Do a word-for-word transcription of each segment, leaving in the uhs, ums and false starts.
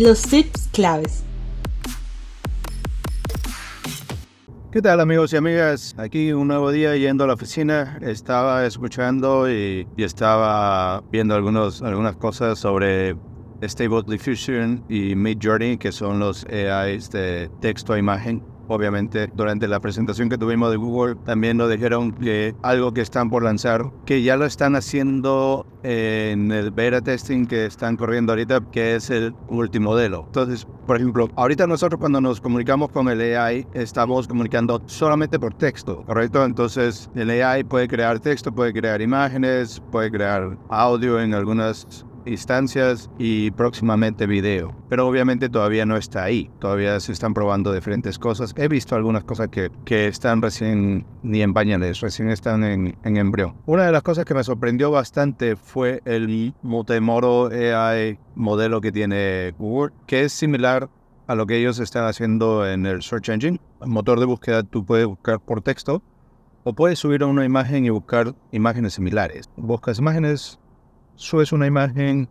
Los tips claves. ¿Qué tal, amigos y amigas? Aquí un nuevo día yendo a la oficina. Estaba escuchando y, y estaba viendo algunos, algunas cosas sobre Stable Diffusion y Midjourney, que son los A Is de texto a imagen. Obviamente, durante la presentación que tuvimos de Google, también nos dijeron que algo que están por lanzar, que ya lo están haciendo en el beta testing que están corriendo ahorita, que es el multimodelo. Entonces, por ejemplo, ahorita nosotros cuando nos comunicamos con el A I, estamos comunicando solamente por texto, ¿correcto? Entonces, el A I puede crear texto, puede crear imágenes, puede crear audio en algunas instancias y próximamente video, pero obviamente todavía no está ahí, todavía se están probando diferentes cosas. He visto algunas cosas que, que están recién ni en pañales, recién están en, en embrión. Una de las cosas que me sorprendió bastante fue el multimodal A I modelo que tiene Google, que es similar a lo que ellos están haciendo en el search engine. El motor de búsqueda, tú puedes buscar por texto o puedes subir una imagen y buscar imágenes similares. Buscas imágenes, subes una imagen,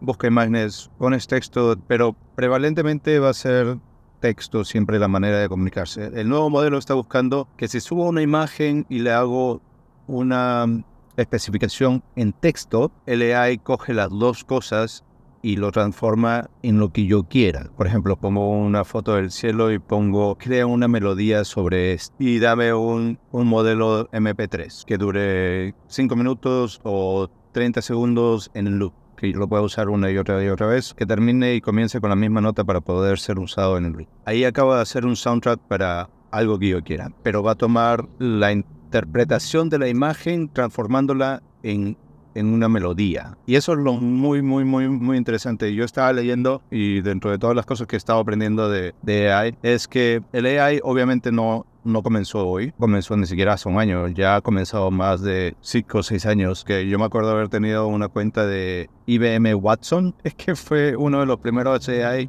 busca imágenes, pones texto, pero prevalentemente va a ser texto siempre la manera de comunicarse. El nuevo modelo está buscando que si subo una imagen y le hago una especificación en texto, el A I coge las dos cosas y lo transforma en lo que yo quiera. Por ejemplo, pongo una foto del cielo y pongo, crea una melodía sobre esto y dame un, un modelo eme pe tres que dure cinco minutos o treinta segundos en el loop, que lo pueda usar una y otra y otra vez, que termine y comience con la misma nota para poder ser usado en el loop. Ahí acabo de hacer un soundtrack para algo que yo quiera, pero va a tomar la interpretación de la imagen transformándola en, en una melodía. Y eso es lo muy, muy, muy, muy interesante. Yo estaba leyendo, y dentro de todas las cosas que he estado aprendiendo de, de A I, es que el A I obviamente no... No comenzó hoy, comenzó ni siquiera hace un año, ya ha comenzado más de cinco o seis años, que yo me acuerdo haber tenido una cuenta de I B M Watson, es que fue uno de los primeros A I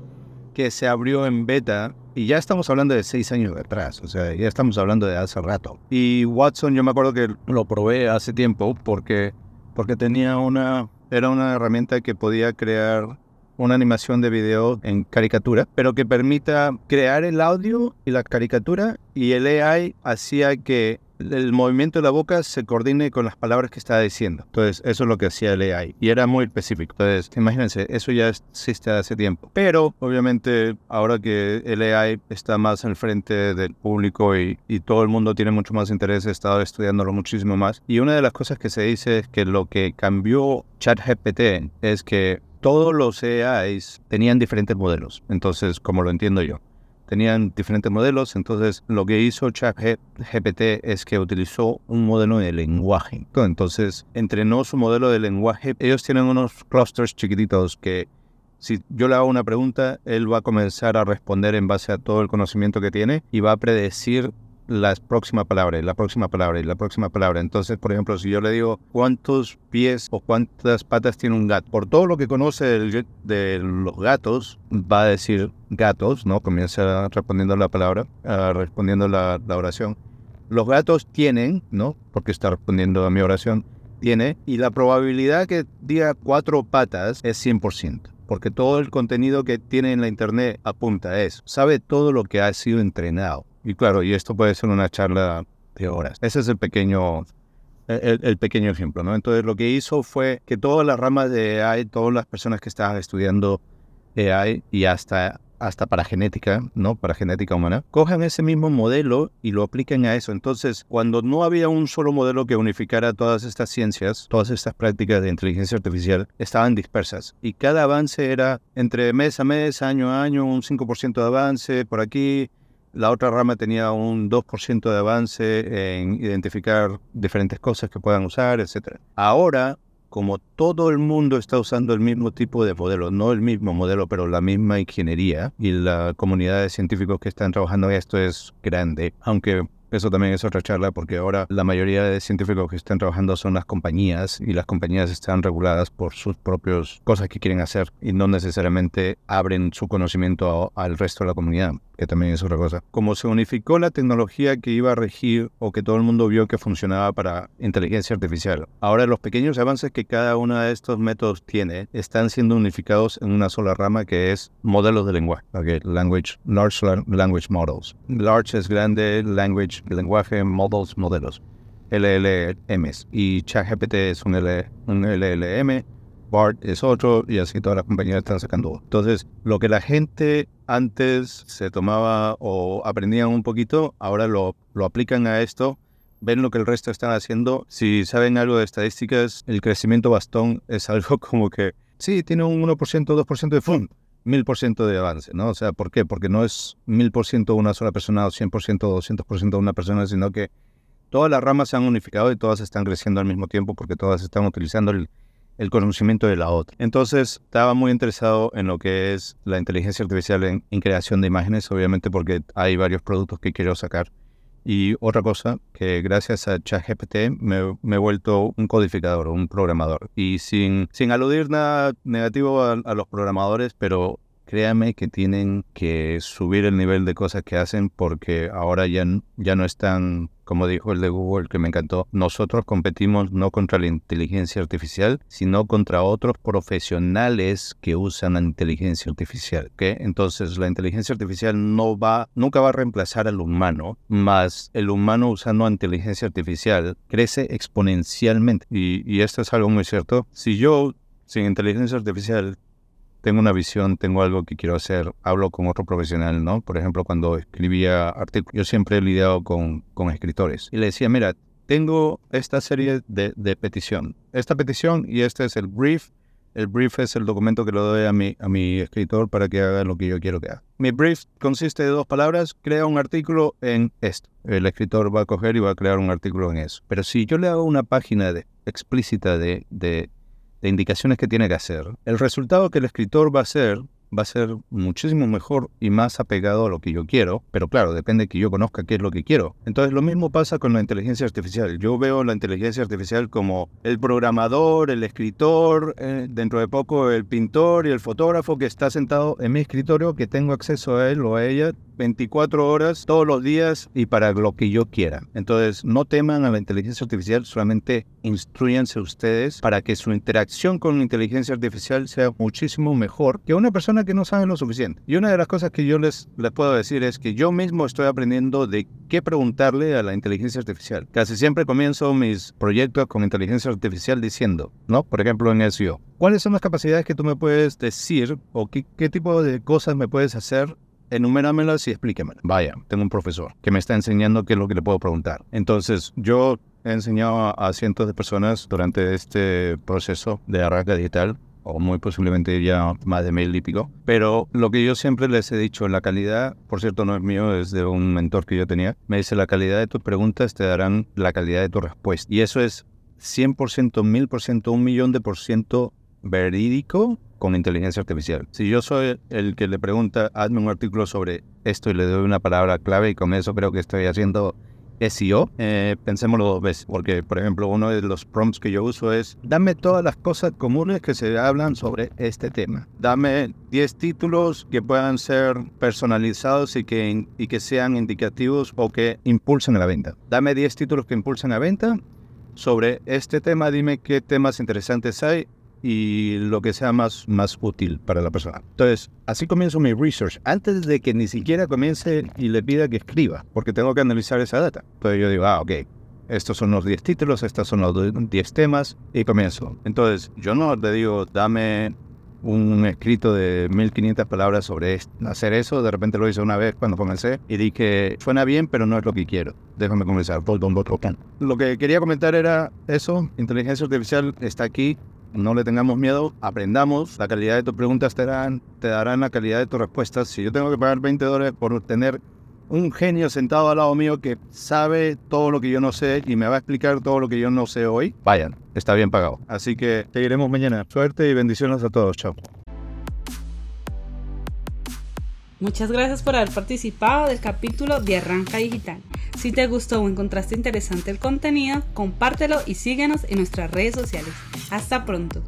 que se abrió en beta, y ya estamos hablando de seis años atrás, o sea, ya estamos hablando de hace rato. Y Watson yo me acuerdo que lo probé hace tiempo porque, porque tenía una, era una herramienta que podía crear una animación de video en caricatura, pero que permita crear el audio y la caricatura, y el A I hacía que el movimiento de la boca se coordine con las palabras que estaba diciendo. Entonces, eso es lo que hacía el A I, y era muy específico. Entonces, imagínense, eso ya existe hace tiempo. Pero, obviamente, ahora que el A I está más al frente del público y, y todo el mundo tiene mucho más interés, he estado estudiándolo muchísimo más. Y una de las cosas que se dice es que lo que cambió ChatGPT es que todos los A Is tenían diferentes modelos, entonces, como lo entiendo yo, tenían diferentes modelos, entonces lo que hizo ChatGPT es que utilizó un modelo de lenguaje. Entonces, entrenó su modelo de lenguaje. Ellos tienen unos clusters chiquititos que si yo le hago una pregunta, él va a comenzar a responder en base a todo el conocimiento que tiene y va a predecir la próxima palabra, la próxima palabra y la próxima palabra. Entonces, por ejemplo, si yo le digo cuántos pies o cuántas patas tiene un gato, por todo lo que conoce el, de los gatos, va a decir gatos, ¿no? Comienza respondiendo la palabra, uh, respondiendo la, la oración. Los gatos tienen, ¿no? Porque está respondiendo a mi oración, tiene, y la probabilidad que diga cuatro patas es cien por ciento. Porque todo el contenido que tiene en la internet apunta a eso. Sabe todo lo que ha sido entrenado. Y claro, y esto puede ser una charla de horas. Ese es el pequeño, el, el pequeño ejemplo, ¿no? Entonces, lo que hizo fue que todas las ramas de A I, todas las personas que estaban estudiando A I y hasta, hasta para genética, ¿no? Para genética humana, cojan ese mismo modelo y lo apliquen a eso. Entonces, cuando no había un solo modelo que unificara todas estas ciencias, todas estas prácticas de inteligencia artificial estaban dispersas. Y cada avance era entre mes a mes, año a año, un cinco por ciento de avance por aquí. La otra rama tenía un dos por ciento de avance en identificar diferentes cosas que puedan usar, etcétera. Ahora, como todo el mundo está usando el mismo tipo de modelo, no el mismo modelo, pero la misma ingeniería, y la comunidad de científicos que están trabajando en esto es grande, aunque eso también es otra charla, porque ahora la mayoría de científicos que están trabajando son las compañías, y las compañías están reguladas por sus propias cosas que quieren hacer y no necesariamente abren su conocimiento a, al resto de la comunidad. que también es otra cosa. Como se unificó la tecnología que iba a regir o que todo el mundo vio que funcionaba para inteligencia artificial, ahora los pequeños avances que cada uno de estos métodos tiene están siendo unificados en una sola rama, que es modelos de lenguaje. Okay, language, large language models. Large es grande, language, lenguaje, models, modelos. L L Ms. Y ChatGPT es un, L, un L L M. BART es otro, y así todas las compañías están sacando. Entonces, lo que la gente antes se tomaba o aprendían un poquito, ahora lo, lo aplican a esto, ven lo que el resto están haciendo. Si saben algo de estadísticas, el crecimiento bastón es algo como que, sí, tiene un uno por ciento, dos por ciento de fun, mil por ciento de avance, ¿no? O sea, ¿por qué? Porque no es mil por ciento una sola persona, o cien por ciento, doscientos por ciento una persona, sino que todas las ramas se han unificado y todas están creciendo al mismo tiempo porque todas están utilizando el el conocimiento de la otra. Entonces, estaba muy interesado en lo que es la inteligencia artificial en, en creación de imágenes, obviamente porque hay varios productos que quiero sacar. Y otra cosa, que gracias a ChatGPT me, me he vuelto un codificador, un programador. Y sin, sin aludir nada negativo a, a los programadores, pero créame que tienen que subir el nivel de cosas que hacen, porque ahora ya, ya no están, como dijo el de Google, que me encantó, nosotros competimos no contra la inteligencia artificial, sino contra otros profesionales que usan la inteligencia artificial, ¿okay? Entonces, la inteligencia artificial no va, nunca va a reemplazar al humano, más el humano usando inteligencia artificial crece exponencialmente. Y, y esto es algo muy cierto. Si yo, sin inteligencia artificial, tengo una visión, tengo algo que quiero hacer, hablo con otro profesional, ¿no? Por ejemplo, cuando escribía artículos, yo siempre he lidiado con, con escritores. Y le decía, mira, tengo esta serie de, de petición. Esta petición y este es el brief. El brief es el documento que le doy a mi, a mi escritor para que haga lo que yo quiero que haga. Mi brief consiste de dos palabras, crea un artículo en esto. El escritor va a coger y va a crear un artículo en eso. Pero si yo le hago una página de, explícita de... de de indicaciones que tiene que hacer, el resultado que el escritor va a hacer va a ser muchísimo mejor y más apegado a lo que yo quiero, pero claro, depende de que yo conozca qué es lo que quiero. Entonces lo mismo pasa con la inteligencia artificial. Yo veo la inteligencia artificial como el programador, el escritor, eh, dentro de poco el pintor y el fotógrafo que está sentado en mi escritorio, que tengo acceso a él o a ella veinticuatro horas, todos los días y para lo que yo quiera. Entonces, no teman a la inteligencia artificial, solamente instruyanse ustedes para que su interacción con la inteligencia artificial sea muchísimo mejor que una persona que no sabe lo suficiente. Y una de las cosas que yo les, les puedo decir es que yo mismo estoy aprendiendo de qué preguntarle a la inteligencia artificial. Casi siempre comienzo mis proyectos con inteligencia artificial diciendo, ¿no? Por ejemplo, en S E O. ¿Cuáles son las capacidades que tú me puedes decir o qué, qué tipo de cosas me puedes hacer? Enuméramelas y explícamelas. Vaya, tengo un profesor que me está enseñando qué es lo que le puedo preguntar. Entonces, yo he enseñado a, a cientos de personas durante este proceso de Arranca Digital, o muy posiblemente ya más de mil y pico. Pero lo que yo siempre les he dicho, la calidad, por cierto no es mío, es de un mentor que yo tenía, me dice la calidad de tus preguntas te darán la calidad de tu respuesta. Y eso es cien por ciento, mil por ciento, un millón de por ciento verídico con inteligencia artificial. Si yo soy el que le pregunta, hazme un artículo sobre esto y le doy una palabra clave y con eso creo que estoy haciendo S E O, eh, pensémoslo dos veces, porque por ejemplo uno de los prompts que yo uso es dame todas las cosas comunes que se hablan sobre este tema, dame diez títulos que puedan ser personalizados y que, y que sean indicativos o que impulsen a la venta, dame diez títulos que impulsen a venta sobre este tema, dime qué temas interesantes hay y lo que sea más, más útil para la persona. Entonces, así comienzo mi research, antes de que ni siquiera comience y le pida que escriba, porque tengo que analizar esa data. Entonces yo digo, ah, ok, estos son los diez títulos, estos son los diez temas, y comienzo. Entonces, yo no le digo, dame un escrito de mil quinientas palabras sobre esto. Hacer eso, de repente lo hice una vez cuando comencé y dije, suena bien, pero no es lo que quiero. Déjame comenzar. Lo que quería comentar era eso, inteligencia artificial está aquí. No le tengamos miedo, aprendamos. La calidad de tus preguntas te darán, te darán la calidad de tus respuestas. Si yo tengo que pagar veinte dólares por tener un genio sentado al lado mío que sabe todo lo que yo no sé y me va a explicar todo lo que yo no sé hoy, vayan, está bien pagado. Así que seguiremos mañana. Suerte y bendiciones a todos. Chao. Muchas gracias por haber participado del capítulo de Arranca Digital. Si te gustó o encontraste interesante el contenido, compártelo y síguenos en nuestras redes sociales. Hasta pronto.